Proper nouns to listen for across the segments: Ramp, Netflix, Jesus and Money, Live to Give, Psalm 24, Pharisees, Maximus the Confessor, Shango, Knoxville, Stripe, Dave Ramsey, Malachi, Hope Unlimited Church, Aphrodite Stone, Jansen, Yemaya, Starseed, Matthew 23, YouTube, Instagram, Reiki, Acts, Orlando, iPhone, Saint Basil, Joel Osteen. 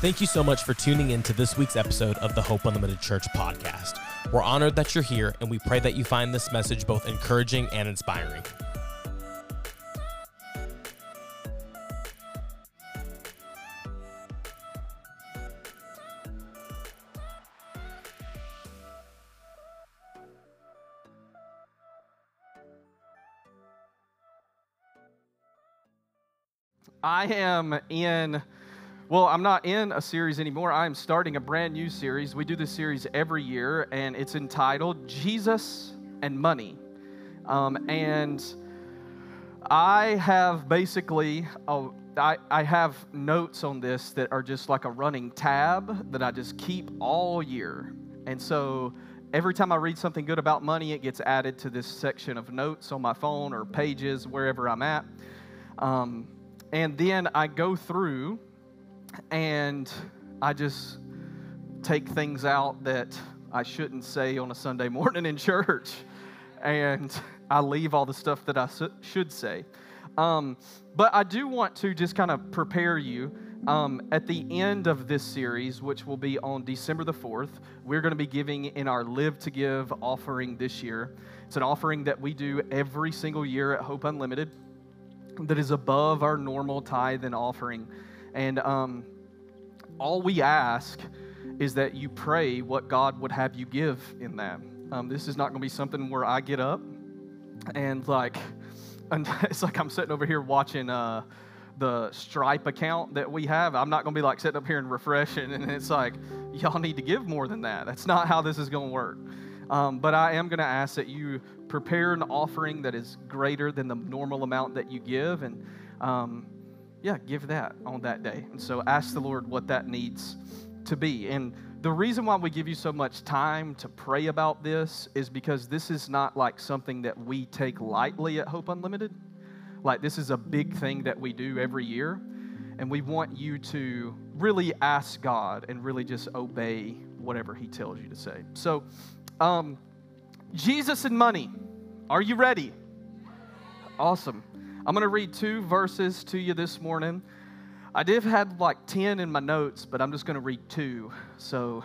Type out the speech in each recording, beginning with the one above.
Thank you so much for tuning in to this week's episode of the Hope Unlimited Church podcast. We're honored that you're here, and we pray that you find this message both encouraging and inspiring. I'm not in a series anymore. I am starting a brand new series. We do this series every year, and it's entitled Jesus and Money. And I have basically, I have notes on this that are just like a running tab that I just keep all year. And so every time I read something good about money, it gets added to this section of notes on my phone or pages, wherever I'm at. And then I go through and I just take things out that I shouldn't say on a Sunday morning in church. And I leave all the stuff that I should say. But I do want to just kind of prepare you. At the end of this series, which will be on December the 4th, we're going to be giving in our Live to Give offering this year. It's an offering that we do every single year at Hope Unlimited that is above our normal tithe and offering. And all we ask is that you pray what God would have you give in that. This is not going to be something where I get up and it's like I'm sitting over here watching the Stripe account that we have. I'm not going to be like sitting up here and refreshing and it's like, y'all need to give more than that. That's not how this is going to work. But I am going to ask that you prepare an offering that is greater than the normal amount that you give, and give that on that day. And so ask the Lord what that needs to be. And the reason why we give you so much time to pray about this is because this is not like something that we take lightly at Hope Unlimited. Like, this is a big thing that we do every year, and we want you to really ask God and really just obey whatever He tells you to say. So, Jesus and money. Are you ready? Awesome. I'm going to read two verses to you this morning. I did have 10 in my notes, but I'm just going to read two. So,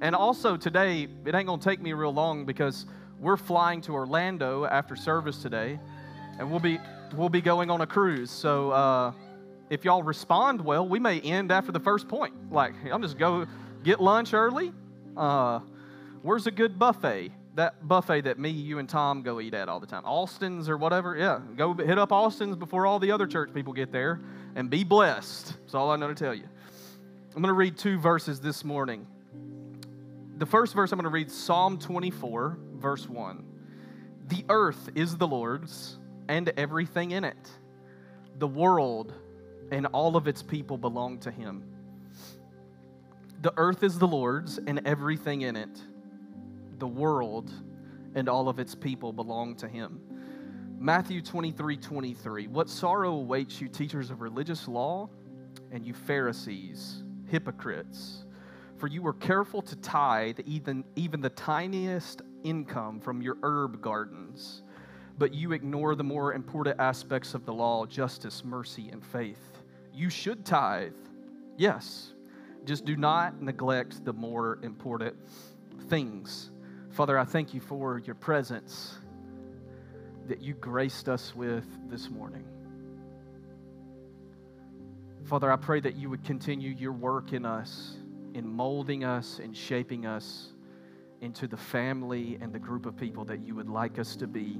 and also today, it ain't going to take me real long because we're flying to Orlando after service today, and we'll be going on a cruise. So, if y'all respond well, we may end after the first point. I'll just go get lunch early. Where's a good buffet? That buffet that me, you, and Tom go eat at all the time. Austin's or whatever. Yeah, go hit up Austin's before all the other church people get there and be blessed. That's all I know to tell you. I'm going to read two verses this morning. The first verse I'm going to read, Psalm 24, verse 1. The earth is the Lord's and everything in it. The world and all of its people belong to Him. The earth is the Lord's and everything in it. The world and all of its people belong to Him. Matthew 23:23. What sorrow awaits you, teachers of religious law, and you Pharisees, hypocrites, for you were careful to tithe even the tiniest income from your herb gardens, but you ignore the more important aspects of the law, justice, mercy, and faith. You should tithe, yes, just do not neglect the more important things. Father, I thank you for your presence that you graced us with this morning. Father, I pray that you would continue your work in us, in molding us and shaping us into the family and the group of people that you would like us to be.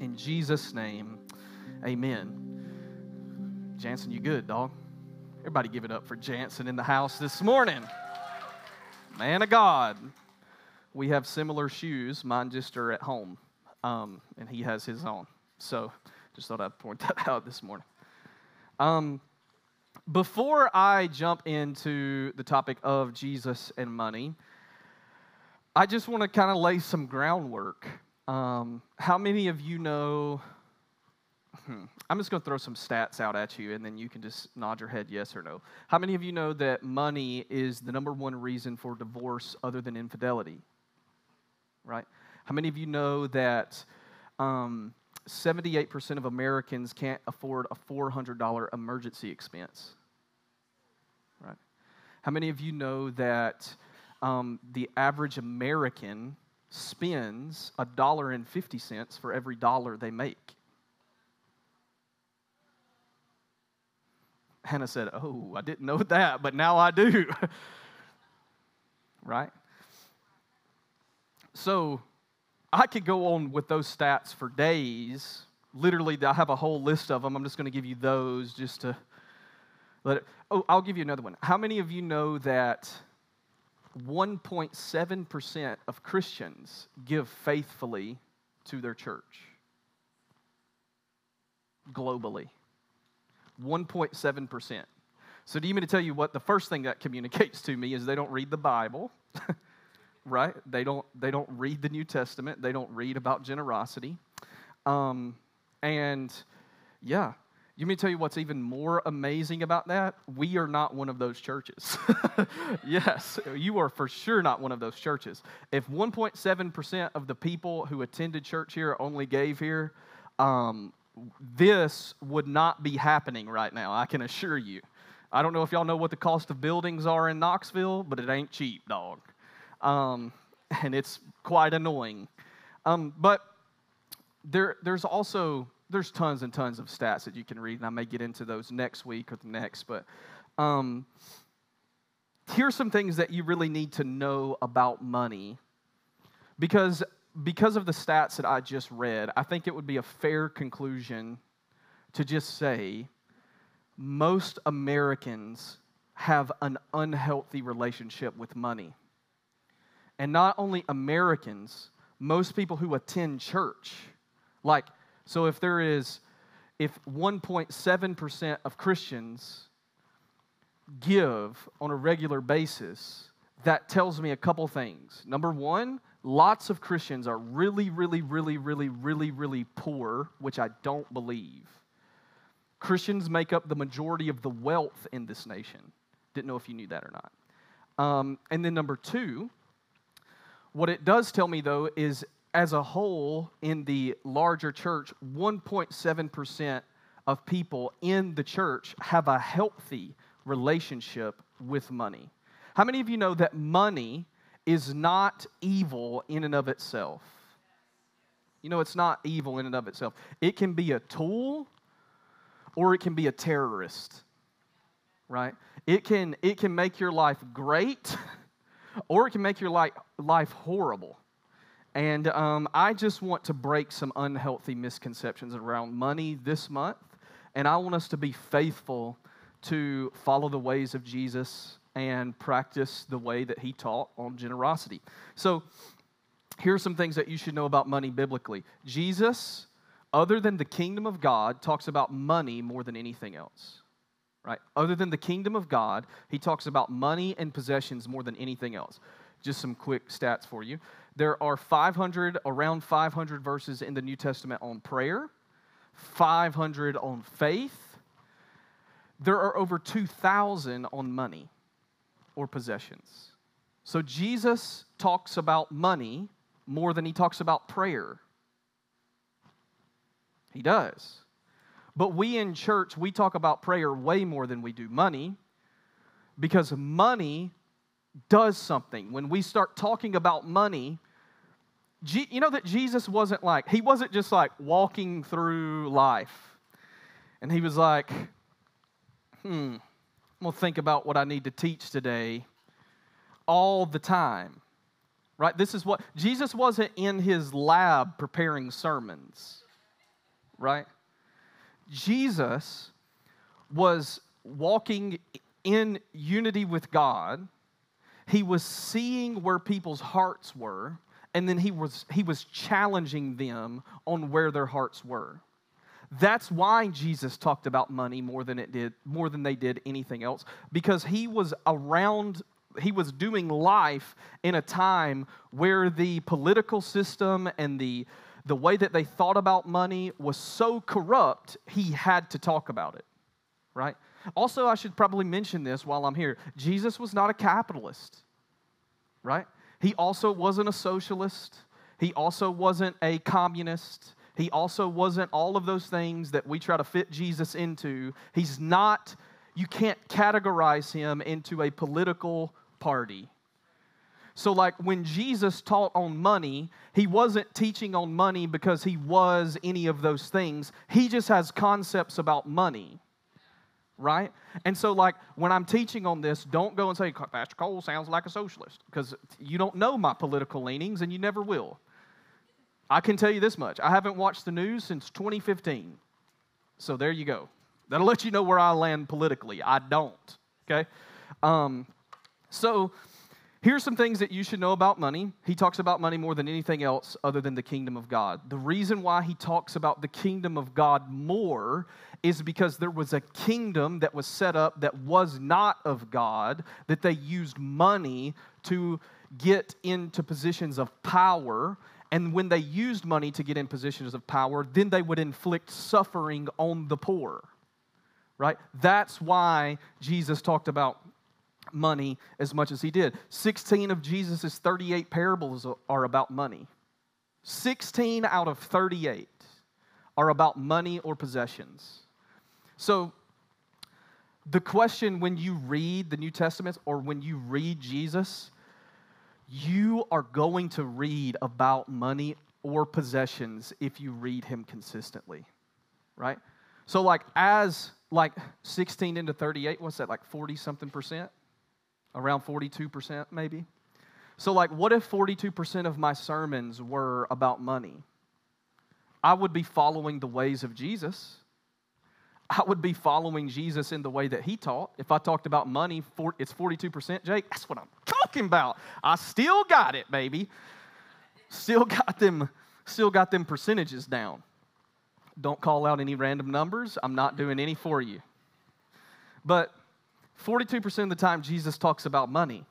In Jesus' name, amen. Jansen, you good, dog? Everybody give it up for Jansen in the house this morning. Man of God. We have similar shoes. Mine just are at home, and he has his own. So just thought I'd point that out this morning. Before I jump into the topic of Jesus and money, I just want to kind of lay some groundwork. How many of you know, I'm just going to throw some stats out at you, and then you can just nod your head yes or no. How many of you know that money is the number one reason for divorce other than infidelity? Right? How many of you know that 78% of Americans can't afford a $400 emergency expense? Right? How many of you know that the average American spends $1.50 for every dollar they make? Hannah said, oh, I didn't know that, but now I do. Right? So I could go on with those stats for days. Literally, I have a whole list of them. I'm just going to give you those just to let it. Oh, I'll give you another one. How many of you know that 1.7% of Christians give faithfully to their church globally? 1.7%. So do you mean to tell you what the first thing that communicates to me is they don't read the Bible, right? They don't read the New Testament. They don't read about generosity. And yeah, you mean to tell you what's even more amazing about that? We are not one of those churches. Yes, you are for sure not one of those churches. If 1.7% of the people who attended church here only gave here, this would not be happening right now, I can assure you. I don't know if y'all know what the cost of buildings are in Knoxville, but it ain't cheap, dog. And it's quite annoying. But there's tons and tons of stats that you can read, and I may get into those next week or the next. But here's some things that you really need to know about money, because of the stats that I just read, I think it would be a fair conclusion to just say most Americans have an unhealthy relationship with money. And not only Americans, most people who attend church. Like, so if 1.7% of Christians give on a regular basis, that tells me a couple things. Number one, lots of Christians are really poor, which I don't believe. Christians make up the majority of the wealth in this nation. Didn't know if you knew that or not. And then number two, what it does tell me, though, is as a whole in the larger church, 1.7% of people in the church have a healthy relationship with money. How many of you know that money is not evil in and of itself? You know, it's not evil in and of itself. It can be a tool, or it can be a terrorist, right? It can make your life great, or it can make your life horrible. And I just want to break some unhealthy misconceptions around money this month, and I want us to be faithful to follow the ways of Jesus and practice the way that he taught on generosity. So here are some things that you should know about money biblically. Jesus, other than the kingdom of God, talks about money more than anything else, right? Other than the kingdom of God, he talks about money and possessions more than anything else. Just some quick stats for you. There are around 500 verses in the New Testament on prayer, 500 on faith. There are over 2,000 on money or possessions. So Jesus talks about money more than he talks about prayer. He does. But we in church, we talk about prayer way more than we do money, because money does something. When we start talking about money, you know that Jesus wasn't like, he wasn't just like walking through life and he was like, I'm going to think about what I need to teach today all the time, right? This is what, Jesus wasn't in his lab preparing sermons, right? Jesus was walking in unity with God. He was seeing where people's hearts were, and then he was challenging them on where their hearts were. That's why Jesus talked about money more than they did anything else, because he was doing life in a time where the political system and the way that they thought about money was so corrupt, he had to talk about it, right? Also, I should probably mention this while I'm here. Jesus was not a capitalist, right? He also wasn't a socialist. He also wasn't a communist. He also wasn't all of those things that we try to fit Jesus into. He's not you can't categorize him into a political party. So like when Jesus taught on money, he wasn't teaching on money because he was any of those things. He just has concepts about money, right? And so like when I'm teaching on this, don't go and say, Pastor Cole sounds like a socialist, because you don't know my political leanings and you never will. I can tell you this much. I haven't watched the news since 2015. So there you go. That'll let you know where I land politically. I don't, okay? So here's some things that you should know about money. He talks about money more than anything else other than the kingdom of God. The reason why he talks about the kingdom of God more is because there was a kingdom that was set up that was not of God, that they used money to get into positions of power. And when they used money to get in positions of power, then they would inflict suffering on the poor, right? That's why Jesus talked about money as much as he did. 16 of Jesus' 38 parables are about money. 16 out of 38 are about money or possessions. So the question when you read the New Testament or when you read Jesus, you are going to read about money or possessions if you read him consistently, right? So like as like 16 into 38, what's that, like 40-something percent? Around 42% maybe. So like what if 42% of my sermons were about money? I would be following the ways of Jesus. I would be following Jesus in the way that he taught. If I talked about money, it's 42%, Jake. That's what I'm talking about. I still got it, baby. Still got them percentages down. Don't call out any random numbers. I'm not doing any for you. But 42% of the time, Jesus talks about money.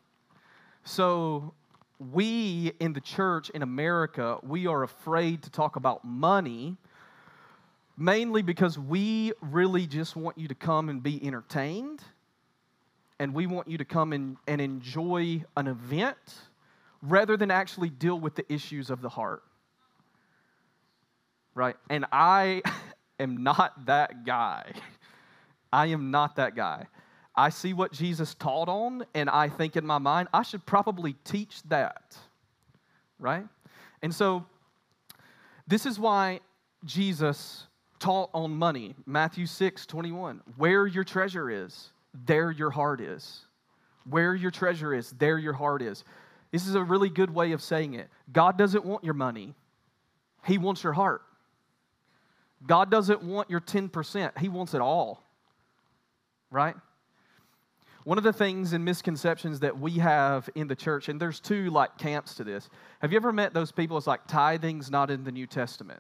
So we in the church in America, we are afraid to talk about money, mainly because we really just want you to come and be entertained, and we want you to come and enjoy an event rather than actually deal with the issues of the heart, right? And I am not that guy. I am not that guy. I see what Jesus taught on, and I think in my mind, I should probably teach that, right? And so this is why Jesus taught on money. Matthew 6:21, where your treasure is, there your heart is. Where your treasure is, there your heart is. This is a really good way of saying it. God doesn't want your money. He wants your heart. God doesn't want your 10%. He wants it all, right? One of the things and misconceptions that we have in the church, and there's two like camps to this. Have you ever met those people? It's like tithing's not in the New Testament.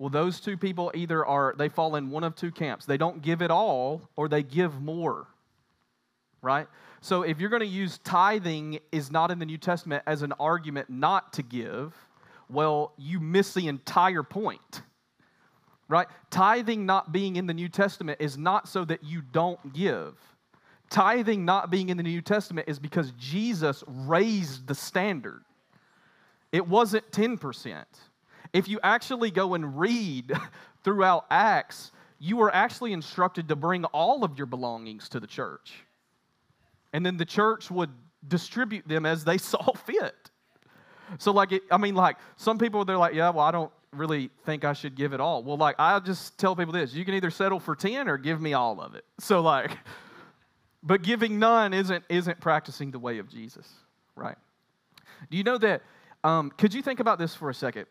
Well, those two people either they fall in one of two camps. They don't give it all or they give more, right? So if you're going to use tithing is not in the New Testament as an argument not to give, well, you miss the entire point, right? Tithing not being in the New Testament is not so that you don't give. Tithing not being in the New Testament is because Jesus raised the standard. It wasn't 10%. If you actually go and read throughout Acts, you were actually instructed to bring all of your belongings to the church. And then the church would distribute them as they saw fit. So like, some people, they're like, yeah, well, I don't really think I should give it all. Well, like, I'll just tell people this, you can either settle for 10 or give me all of it. So like... But giving none isn't practicing the way of Jesus, right? Do you know that, could you think about this for a second?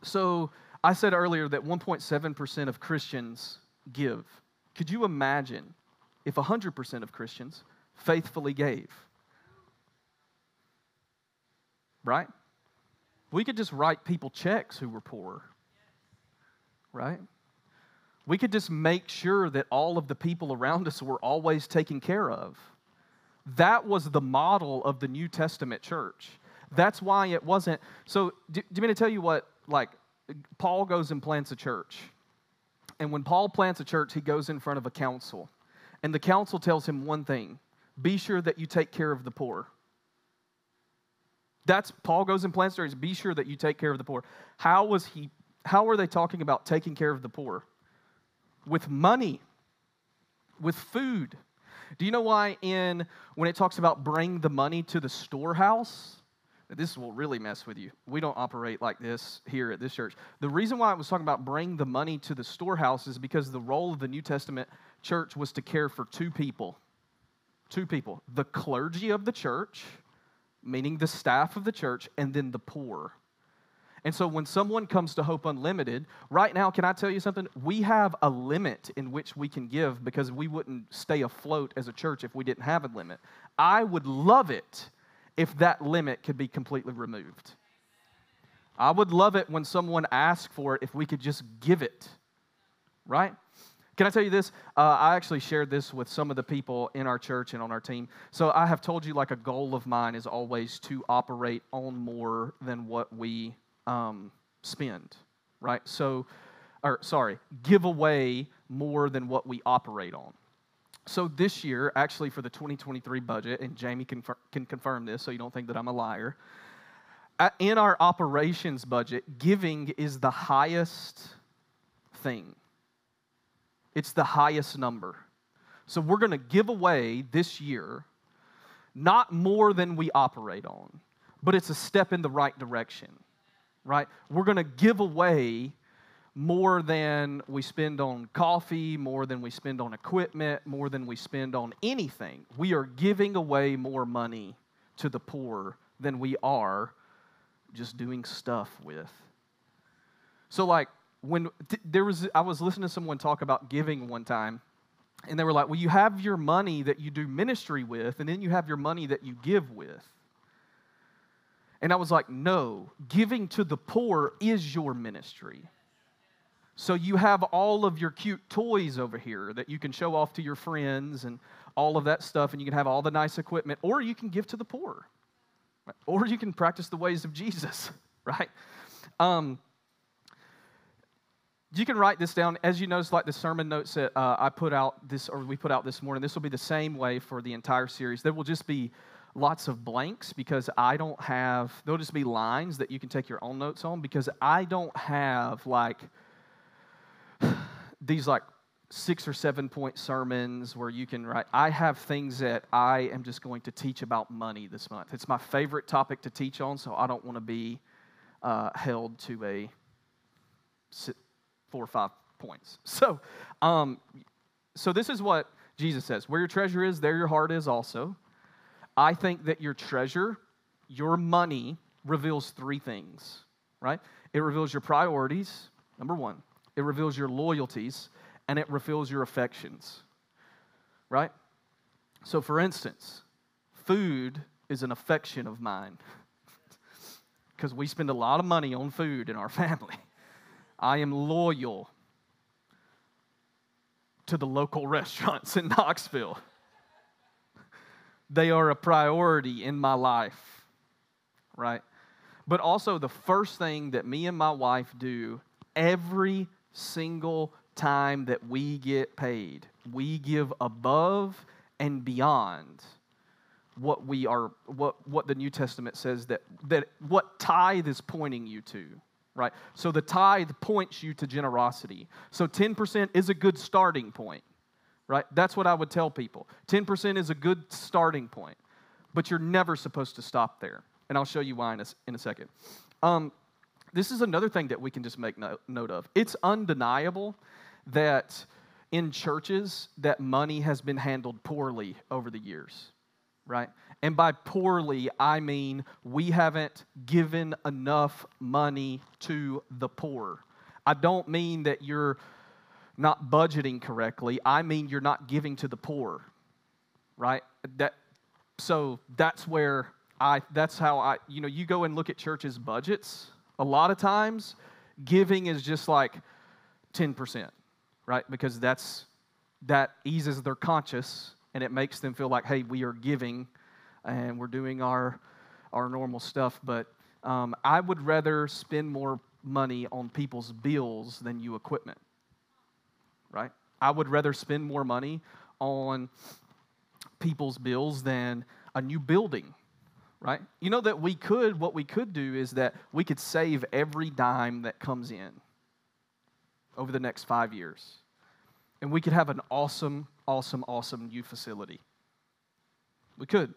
So I said earlier that 1.7% of Christians give. Could you imagine if 100% of Christians faithfully gave? Right? We could just write people checks who were poor, right? We could just make sure that all of the people around us were always taken care of. That was the model of the New Testament church. That's why it wasn't. So do you mean to tell you what, like, Paul goes and plants a church. And when Paul plants a church, he goes in front of a council. And the council tells him one thing, be sure that you take care of the poor. That's, Paul goes and plants a church, be sure that you take care of the poor. How are they talking about taking care of the poor? With money, with food. Do you know why when it talks about bring the money to the storehouse? This will really mess with you. We don't operate like this here at this church. The reason why it was talking about bring the money to the storehouse is because the role of the New Testament church was to care for two people. Two people. The clergy of the church, meaning the staff of the church, and then the poor. And so when someone comes to Hope Unlimited, right now, can I tell you something? We have a limit in which we can give because we wouldn't stay afloat as a church if we didn't have a limit. I would love it if that limit could be completely removed. I would love it when someone asks for it if we could just give it, right? Can I tell you this? I actually shared this with some of the people in our church and on our team. So I have told you, like, a goal of mine is always to operate on more than what we spend, right? Give away more than what we operate on. So this year, actually for the 2023 budget, and Jamie can confirm this so you don't think that I'm a liar, in our operations budget, giving is the highest thing. It's the highest number. So we're going to give away this year not more than we operate on, but it's a step in the right direction, right? We're going to give away more than we spend on coffee, more than we spend on equipment, more than we spend on anything. We are giving away more money to the poor than we are just doing stuff with. So, like, I was listening to someone talk about giving one time, and they were like, well, you have your money that you do ministry with, and then you have your money that you give with. And I was like, no, giving to the poor is your ministry. So you have all of your cute toys over here that you can show off to your friends and all of that stuff, and you can have all the nice equipment, or you can give to the poor, right? Or you can practice the ways of Jesus, right? You can write this down. As you notice, like the sermon notes that we put out this morning, this will be the same way for the entire series. There will just be lots of blanks because there'll just be lines that you can take your own notes on because I don't have, like, these, like, 6 or 7 point sermons where you can write. I have things that I am just going to teach about money this month. It's my favorite topic to teach on, so I don't want to be held to a 4 or 5 points. So this is what Jesus says. Where your treasure is, there your heart is also. I think that your treasure, your money, reveals three things, right? It reveals your priorities, number one. It reveals your loyalties, and it reveals your affections, right? So, for instance, food is an affection of mine because we spend a lot of money on food in our family. I am loyal to the local restaurants in Knoxville. They are a priority in my life, right? But also, the first thing that me and my wife do every single time that we get paid, we give above and beyond what the New Testament says that what tithe is pointing you to. Right? So the tithe points you to generosity. So 10% is a good starting point, right? That's what I would tell people. 10% is a good starting point, but you're never supposed to stop there. And I'll show you why in a second. This is another thing that we can just make note of. It's undeniable that in churches that money has been handled poorly over the years, right? And by poorly, I mean we haven't given enough money to the poor. I don't mean that you're not budgeting correctly. I mean you're not giving to the poor, right? You go and look at churches' budgets. A lot of times, giving is just like 10%, right? Because that eases their conscience, and it makes them feel like, hey, we are giving and we're doing our normal stuff. But I would rather spend more money on people's bills than new equipment, right? I would rather spend more money on people's bills than a new building, right? You know that what we could do is that we could save every dime that comes in over the next 5 years. and we could have an awesome youth facility. We could.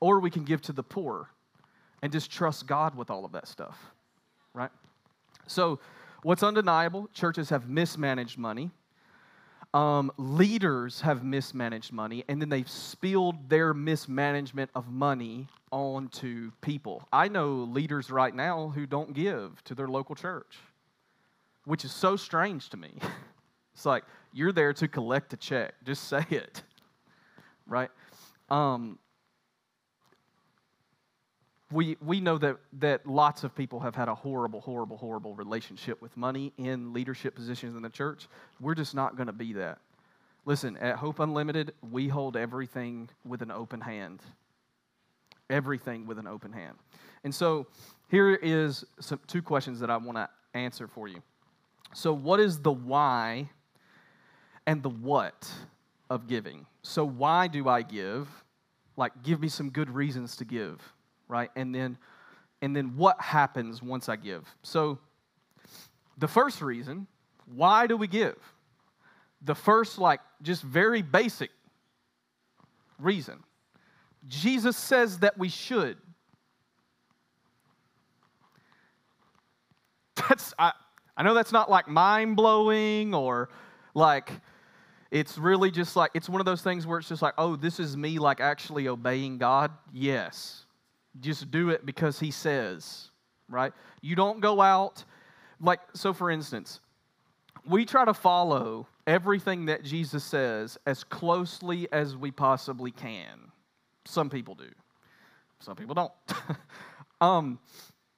Or we can give to the poor and just trust God with all of that stuff, right? So what's undeniable, churches have mismanaged money. Leaders have mismanaged money, and then they've spilled their mismanagement of money onto people. I know leaders right now who don't give to their local church, which is so strange to me. It's like, you're there to collect a check. Just say it, right? We know that lots of people have had a horrible relationship with money in leadership positions in the church. We're just not going to be that. Listen, at Hope Unlimited, we hold everything with an open hand. Everything with an open hand. And so here is two questions that I want to answer for you. So what is the why and the what of giving? So why do I give? Like, give me some good reasons to give. Right? And then what happens once I give? So the first reason, why do we give? The first, just very basic reason. Jesus says that we should. I know that's not mind-blowing or it's really just it's one of those things where it's just oh, this is me actually obeying God. Yes. Just do it because he says, right? You don't go out, so for instance, we try to follow everything that Jesus says as closely as we possibly can. Some people do. Some people don't.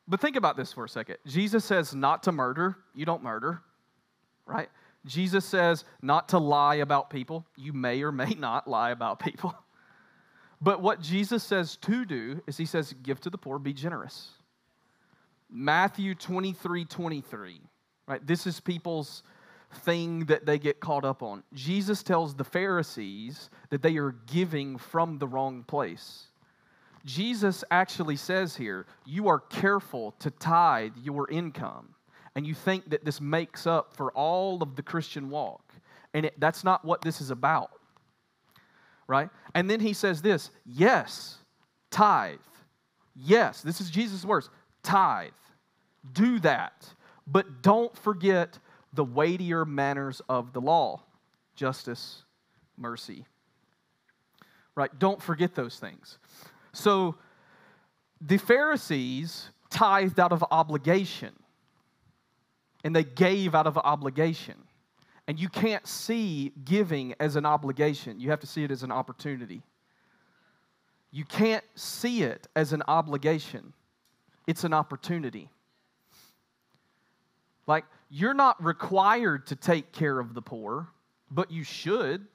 But think about this for a second. Jesus says not to murder. You don't murder, right? Jesus says not to lie about people. You may or may not lie about people. But what Jesus says to do is he says, give to the poor, be generous. Matthew 23, right? This is people's thing that they get caught up on. Jesus tells the Pharisees that they are giving from the wrong place. Jesus actually says here, you are careful to tithe your income, and you think that this makes up for all of the Christian walk. And that's not what this is about. Right? And then he says this, yes, tithe. Yes, this is Jesus' words, tithe. Do that, but don't forget the weightier manners of the law, justice, mercy. Right? Don't forget those things. So the Pharisees tithed out of obligation, and they gave out of obligation. And you can't see giving as an obligation. You have to see it as an opportunity. You can't see it as an obligation. It's an opportunity. You're not required to take care of the poor, but you should.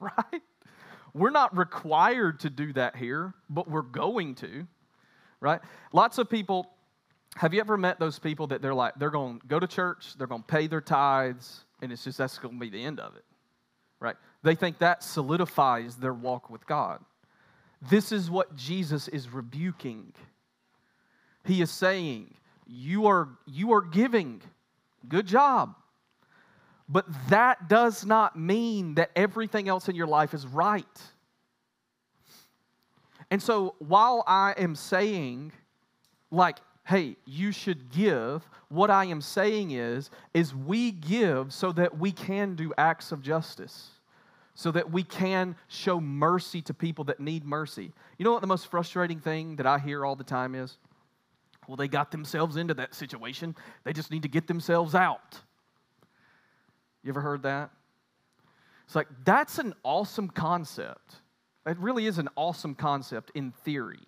Right? We're not required to do that here, but we're going to. Right? Lots of people... Have you ever met those people that they're going to go to church, they're going to pay their tithes, and it's just that's going to be the end of it, right? They think that solidifies their walk with God. This is what Jesus is rebuking. He is saying, you are giving. Good job. But that does not mean that everything else in your life is right. And so while I am saying, hey, you should give. What I am saying is we give so that we can do acts of justice, so that we can show mercy to people that need mercy. You know what the most frustrating thing that I hear all the time is? Well, they got themselves into that situation. They just need to get themselves out. You ever heard that? It's that's an awesome concept. It really is an awesome concept in theory,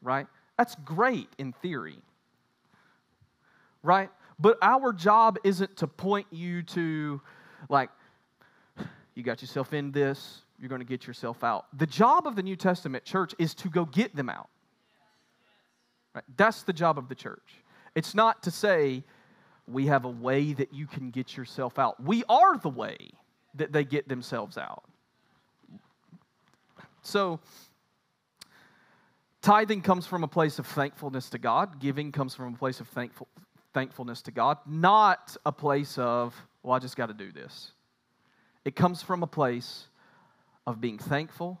right? That's great in theory, right? But our job isn't to point you to, you got yourself in this, you're going to get yourself out. The job of the New Testament church is to go get them out. Right? That's the job of the church. It's not to say, we have a way that you can get yourself out. We are the way that they get themselves out. So... tithing comes from a place of thankfulness to God. Giving comes from a place of thankfulness to God, not a place of well, I just got to do this. It comes from a place of being thankful,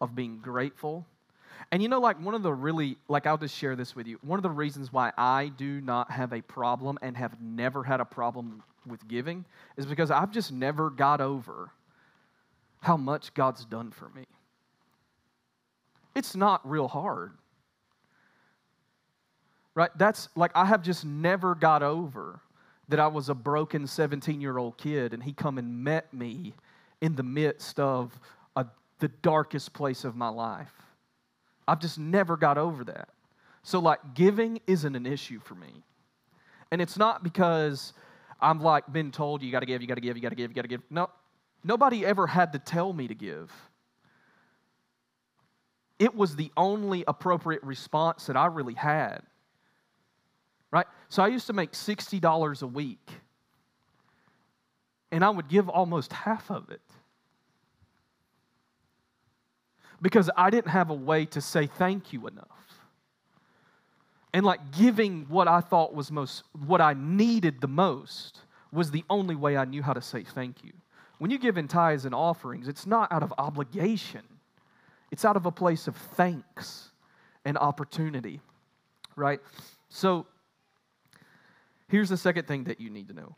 of being grateful. And you know, like one of the really, like I'll just share this with you. One of the reasons why I do not have a problem and have never had a problem with giving is because I've just never got over how much God's done for me. It's not real hard. Right? That's like, I have just never got over that I was a broken 17-year-old kid and he come and met me in the midst of the darkest place of my life. I've just never got over that. So like giving isn't an issue for me. And it's not because I'm like been told you got to give, you got to give, you got to give, you got to give. No, nobody ever had to tell me to give. It was the only appropriate response that I really had. Right? So I used to make $60 a week. And I would give almost half of it. Because I didn't have a way to say thank you enough. And like giving what I thought was most, what I needed the most was the only way I knew how to say thank you. When you give in tithes and offerings, it's not out of obligation. It's out of a place of thanks and opportunity, right? So here's the second thing that you need to know.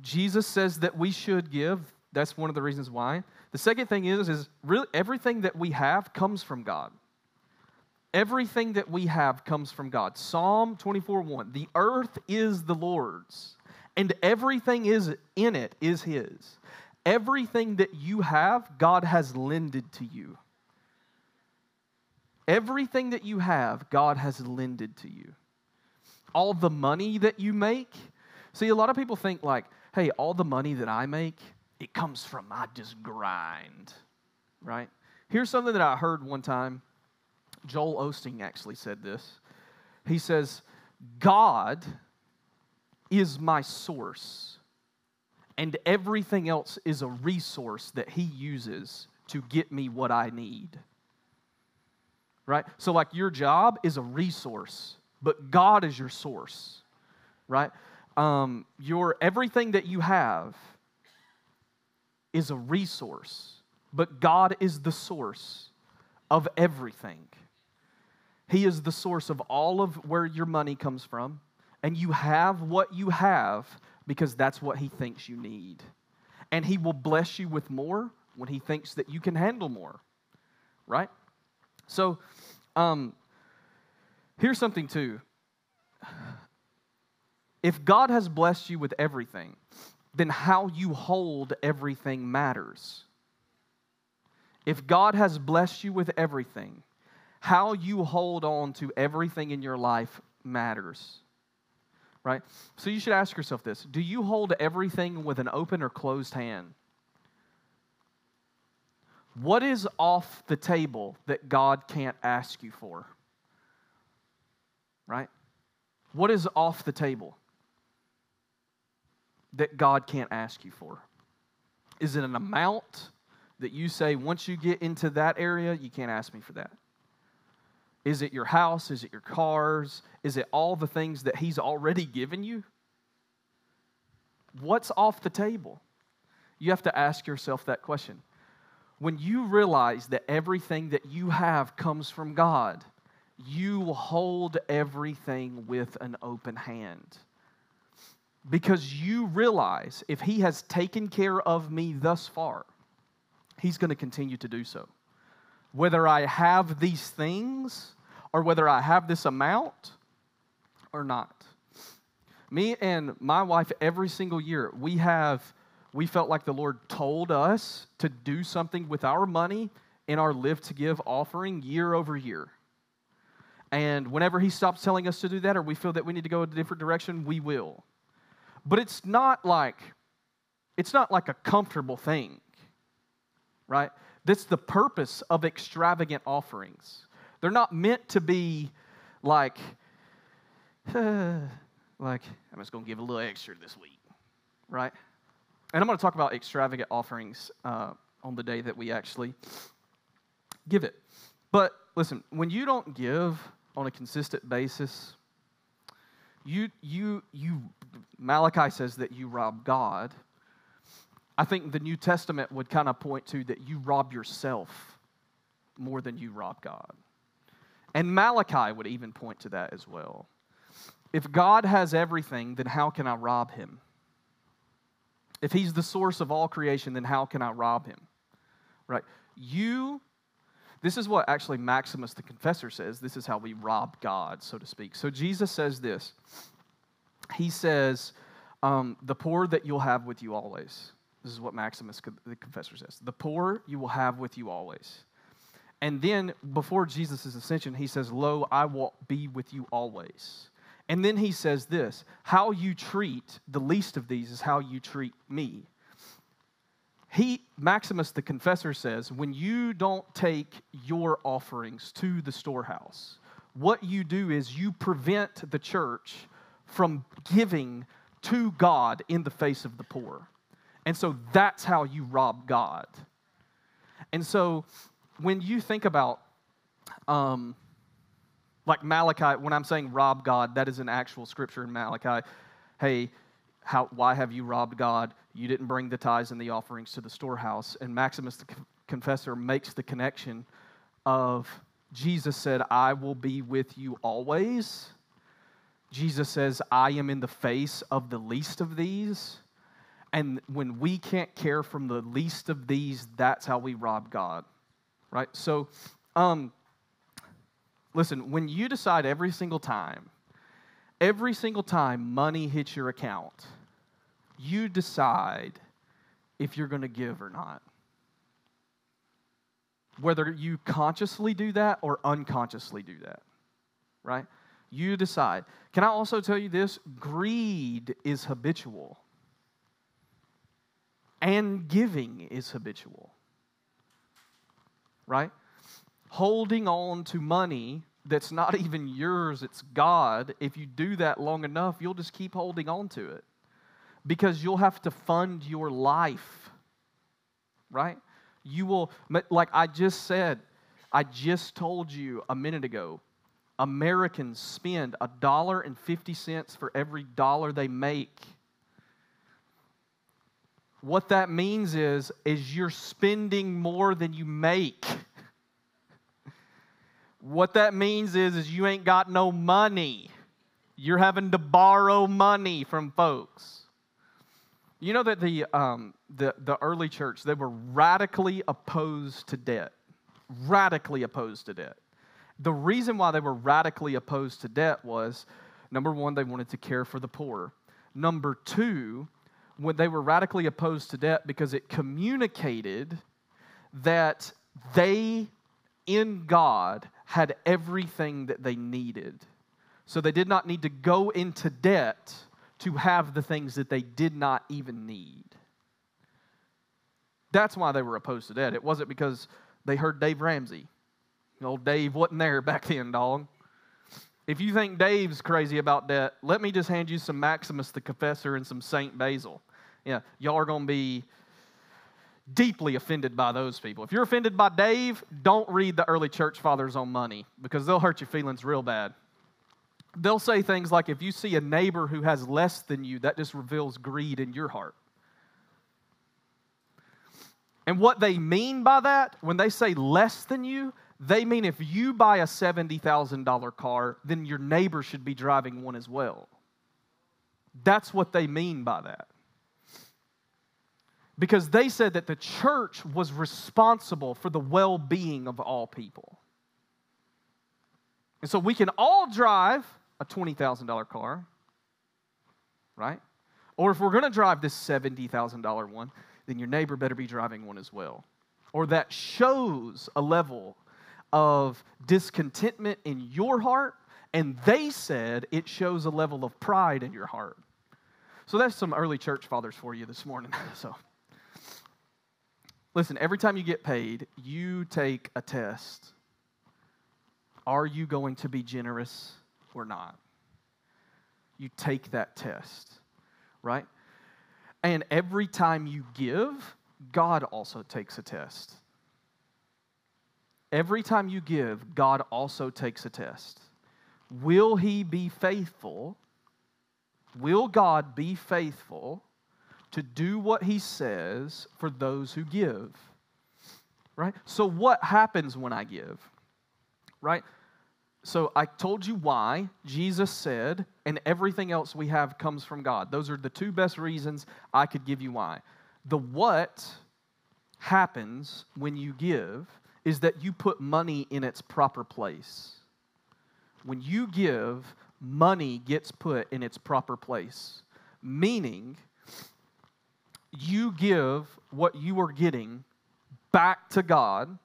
Jesus says that we should give. That's one of the reasons why. The second thing is really everything that we have comes from God. Everything that we have comes from God. Psalm 24:1, the earth is the Lord's, and everything is in it is His. Everything that you have, God has lended to you. Everything that you have, God has lended to you. All the money that you make. See, a lot of people think like, hey, all the money that I make, it comes from I just grind, right? Here's something that I heard one time. Joel Osteen actually said this. He says, God is my source, and everything else is a resource that He uses to get me what I need, right? So like your job is a resource, but God is your source, right? Your everything that you have is a resource, but God is the source of everything. He is the source of all of where your money comes from, and you have what you have because that's what He thinks you need. And He will bless you with more when He thinks that you can handle more, right? So, here's something too. If God has blessed you with everything, then how you hold everything matters. If God has blessed you with everything, how you hold on to everything in your life matters, right? So you should ask yourself this. Do you hold everything with an open or closed hand? What is off the table that God can't ask you for, right? What is off the table that God can't ask you for? Is it an amount that you say, once you get into that area, you can't ask me for that? Is it your house? Is it your cars? Is it all the things that He's already given you? What's off the table? You have to ask yourself that question. When you realize that everything that you have comes from God, you hold everything with an open hand. Because you realize if He has taken care of me thus far, He's going to continue to do so. Whether I have these things or whether I have this amount or not. Me and my wife, every single year, we felt like the Lord told us to do something with our money in our Live to Give offering year over year. And whenever He stops telling us to do that or we feel that we need to go a different direction, we will. But it's not like a comfortable thing, right? That's the purpose of extravagant offerings. They're not meant to be like I'm just going to give a little extra this week, right? And I'm going to talk about extravagant offerings on the day that we actually give it. But listen, when you don't give on a consistent basis, you Malachi says that you rob God I think the New Testament would kind of point to that you rob yourself more than you rob God. And Malachi would even point to that as well. If God has everything, then how can I rob him? If he's the source of all creation, then how can I rob him? Right? This is what actually Maximus the Confessor says. This is how we rob God, so to speak. So Jesus says this. He says, the poor that you'll have with you always. This is what Maximus the Confessor says. The poor you will have with you always. And then before Jesus' ascension, he says, lo, I will be with you always. And then he says this, how you treat the least of these is how you treat me. Maximus the Confessor says, when you don't take your offerings to the storehouse, what you do is you prevent the church from giving to God in the face of the poor. And so that's how you rob God. And so when you think about, like Malachi, when I'm saying rob God, that is an actual scripture in Malachi. Hey, why have you robbed God? You didn't bring the tithes and the offerings to the storehouse. And Maximus the Confessor makes the connection of Jesus said, I will be with you always. Jesus says, I am in the face of the least of these. And when we can't care from the least of these, that's how we rob God. Right, so listen, when you decide every single time money hits your account, you decide if you're going to give or not. Whether you consciously do that or unconsciously do that, right? You decide. Can I also tell you this? Greed is habitual. And giving is habitual. Right? Holding on to money that's not even yours, it's God. If you do that long enough, you'll just keep holding on to it because you'll have to fund your life, right? You will, like I just said, I just told you a minute ago, Americans spend $1.50 for every dollar they make. What that means is you're spending more than you make. What that means is you ain't got no money. You're having to borrow money from folks. You know that the early church, they were radically opposed to debt. Radically opposed to debt. The reason why they were radically opposed to debt was, number one, they wanted to care for the poor. Number two, when they were radically opposed to debt because it communicated that they, in God, had everything that they needed. So they did not need to go into debt to have the things that they did not even need. That's why they were opposed to debt. It wasn't because they heard Dave Ramsey. Old Dave wasn't there back then, dog. If you think Dave's crazy about debt, let me just hand you some Maximus the Confessor and some Saint Basil. Yeah, y'all are going to be deeply offended by those people. If you're offended by Dave, don't read the early church fathers on money because they'll hurt your feelings real bad. They'll say things like, if you see a neighbor who has less than you, that just reveals greed in your heart. And what they mean by that, when they say less than you, they mean if you buy a $70,000 car, then your neighbor should be driving one as well. That's what they mean by that. Because they said that the church was responsible for the well-being of all people. And so we can all drive a $20,000 car, right? Or if we're going to drive this $70,000 one, then your neighbor better be driving one as well. Or that shows a level of discontentment in your heart, and they said it shows a level of pride in your heart. So that's some early church fathers for you this morning. So, listen, every time you get paid, you take a test. Are you going to be generous or not? You take that test, right? And every time you give, God also takes a test. Every time you give, God also takes a test. Will he be faithful? Will God be faithful to do what he says for those who give, right? So what happens when I give, right? So I told you why Jesus said, and everything else we have comes from God. Those are the two best reasons I could give you why. The what happens when you give is that you put money in its proper place. When you give, money gets put in its proper place, meaning you give what you are getting back to God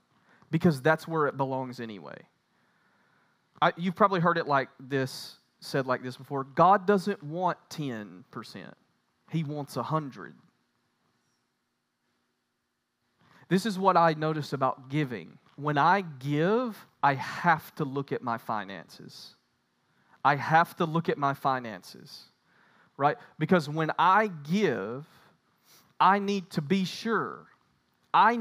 because that's where it belongs anyway. You've probably heard it said like this before. God doesn't want 10%. He wants 100. This is what I notice about giving. When I give, I have to look at my finances. I have to look at my finances, right? Because when I give, I need to be sure that I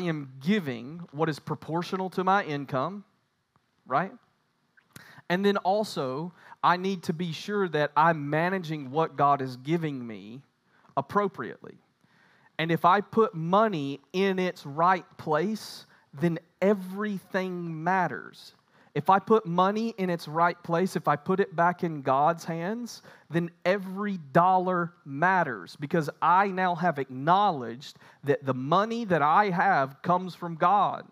am giving what is proportional to my income, right? And then also, I need to be sure that I'm managing what God is giving me appropriately. And if I put money in its right place, then everything matters. If I put money in its right place, if I put it back in God's hands, then every dollar matters because I now have acknowledged that the money that I have comes from God.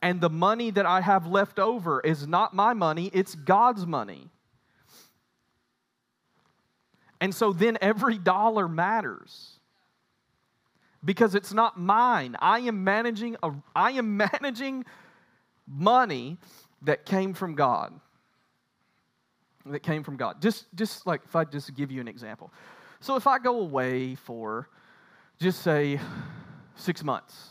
And the money that I have left over is not my money, it's God's money. And so then every dollar matters. Because it's not mine. I am managing money that came from God. That came from God. Just like if I just give you an example. So if I go away for, just say, 6 months.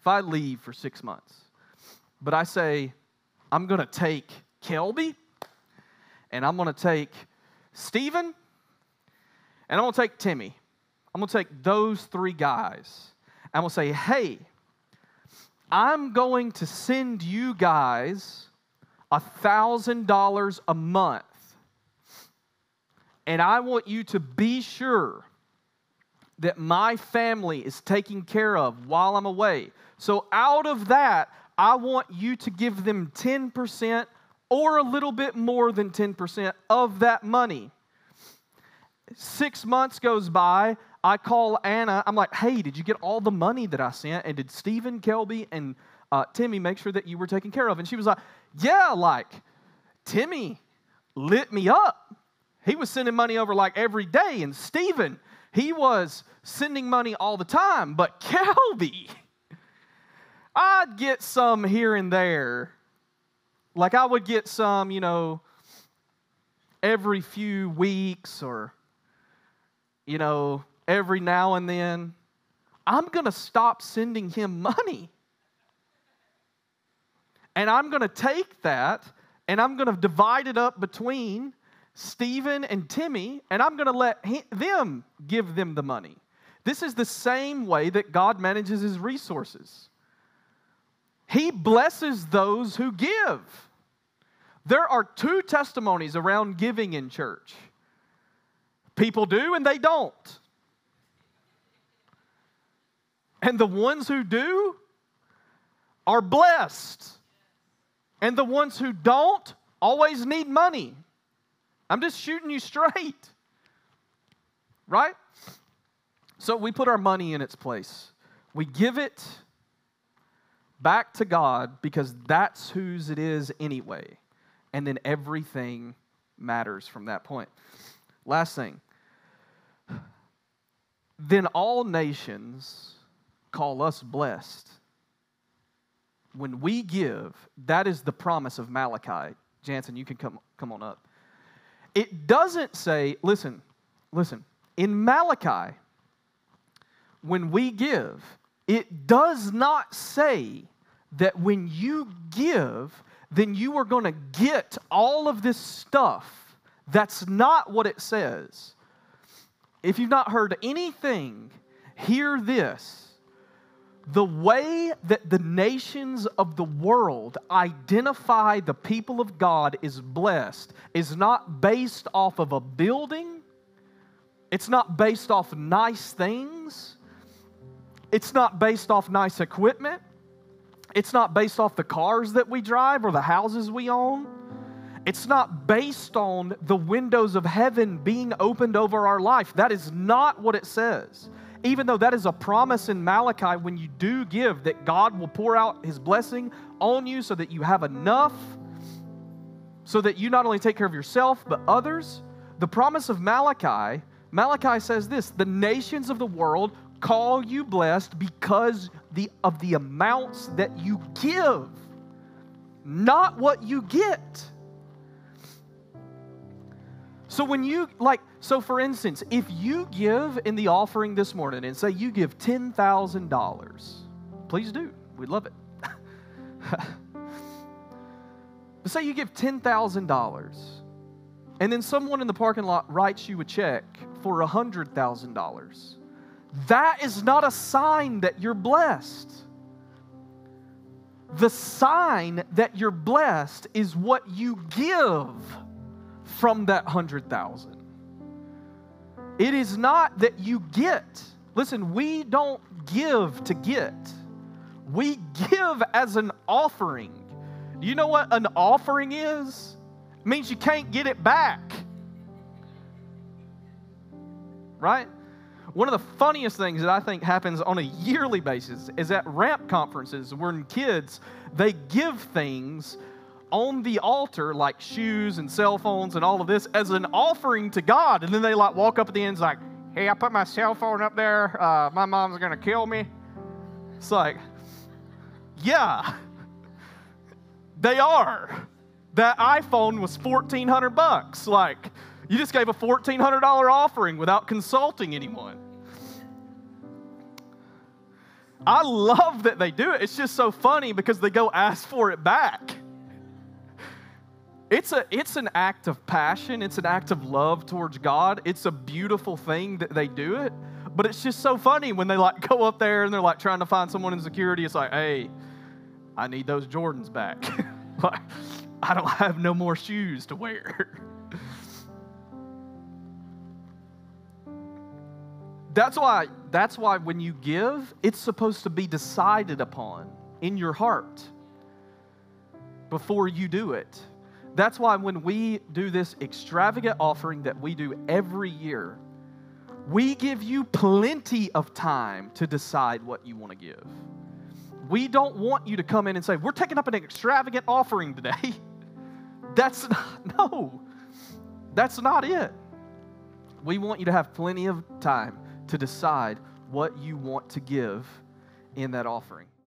If I leave for 6 months. But I say, I'm going to take Kelby. And I'm going to take Steven. And I'm going to take Timmy. I'm going to take those three guys. I'm going to say, hey, I'm going to send you guys $1,000 a month. And I want you to be sure that my family is taken care of while I'm away. So out of that, I want you to give them 10% or a little bit more than 10% of that money. 6 months goes by. I call Anna. I'm like, hey, did you get all the money that I sent? And did Stephen, Kelby, and Timmy make sure that you were taken care of? And she was like, yeah, like, Timmy lit me up. He was sending money over like every day. And Stephen, he was sending money all the time. But Kelby, I'd get some here and there. Like I would get some, you know, every few weeks or, you know, every now and then. I'm going to stop sending him money. And I'm going to take that, and I'm going to divide it up between Stephen and Timmy, and I'm going to let them give them the money. This is the same way that God manages his resources. He blesses those who give. There are two testimonies around giving in church. People do and they don't. And the ones who do are blessed. And the ones who don't always need money. I'm just shooting you straight. Right? So we put our money in its place. We give it back to God because that's whose it is anyway. And then everything matters from that point. Last thing. Then all nations call us blessed. When we give, that is the promise of Malachi. Jansen, you can come on up. It doesn't say, listen. In Malachi, when we give, it does not say that when you give, then you are going to get all of this stuff. That's not what it says. If you've not heard anything, hear this. The way that the nations of the world identify the people of God is blessed is not based off of a building. It's not based off nice things. It's not based off nice equipment. It's not based off the cars that we drive or the houses we own. It's not based on the windows of heaven being opened over our life. That is not what it says. Even though that is a promise in Malachi, when you do give, that God will pour out His blessing on you so that you have enough, so that you not only take care of yourself, but others. The promise of Malachi, Malachi says this, the nations of the world call you blessed because of the amounts that you give, not what you get. So when you, so for instance, if you give in the offering this morning and say you give $10,000, please do. We'd love it. But say you give $10,000 and then someone in the parking lot writes you a check for $100,000. That is not a sign that you're blessed. The sign that you're blessed is what you give from that 100,000. It is not that you get. Listen, we don't give to get. We give as an offering. Do you know what an offering is? It means you can't get it back. Right? One of the funniest things that I think happens on a yearly basis is at Ramp conferences when kids, they give things on the altar, like shoes and cell phones and all of this, as an offering to God. And then they like walk up at the end, like, hey, I put my cell phone up there. My mom's going to kill me. It's like, yeah, they are. That iPhone was $1,400. Like, you just gave a $1,400 offering without consulting anyone. I love that they do it. It's just so funny because they go ask for it back. It's an act of passion. It's an act of love towards God. It's a beautiful thing that they do it. But it's just so funny when they like go up there and they're like trying to find someone in security. It's like, hey, I need those Jordans back. Like, I don't have no more shoes to wear. That's why when you give, it's supposed to be decided upon in your heart before you do it. That's why when we do this extravagant offering that we do every year, we give you plenty of time to decide what you want to give. We don't want you to come in and say, we're taking up an extravagant offering today. That's not it. We want you to have plenty of time to decide what you want to give in that offering.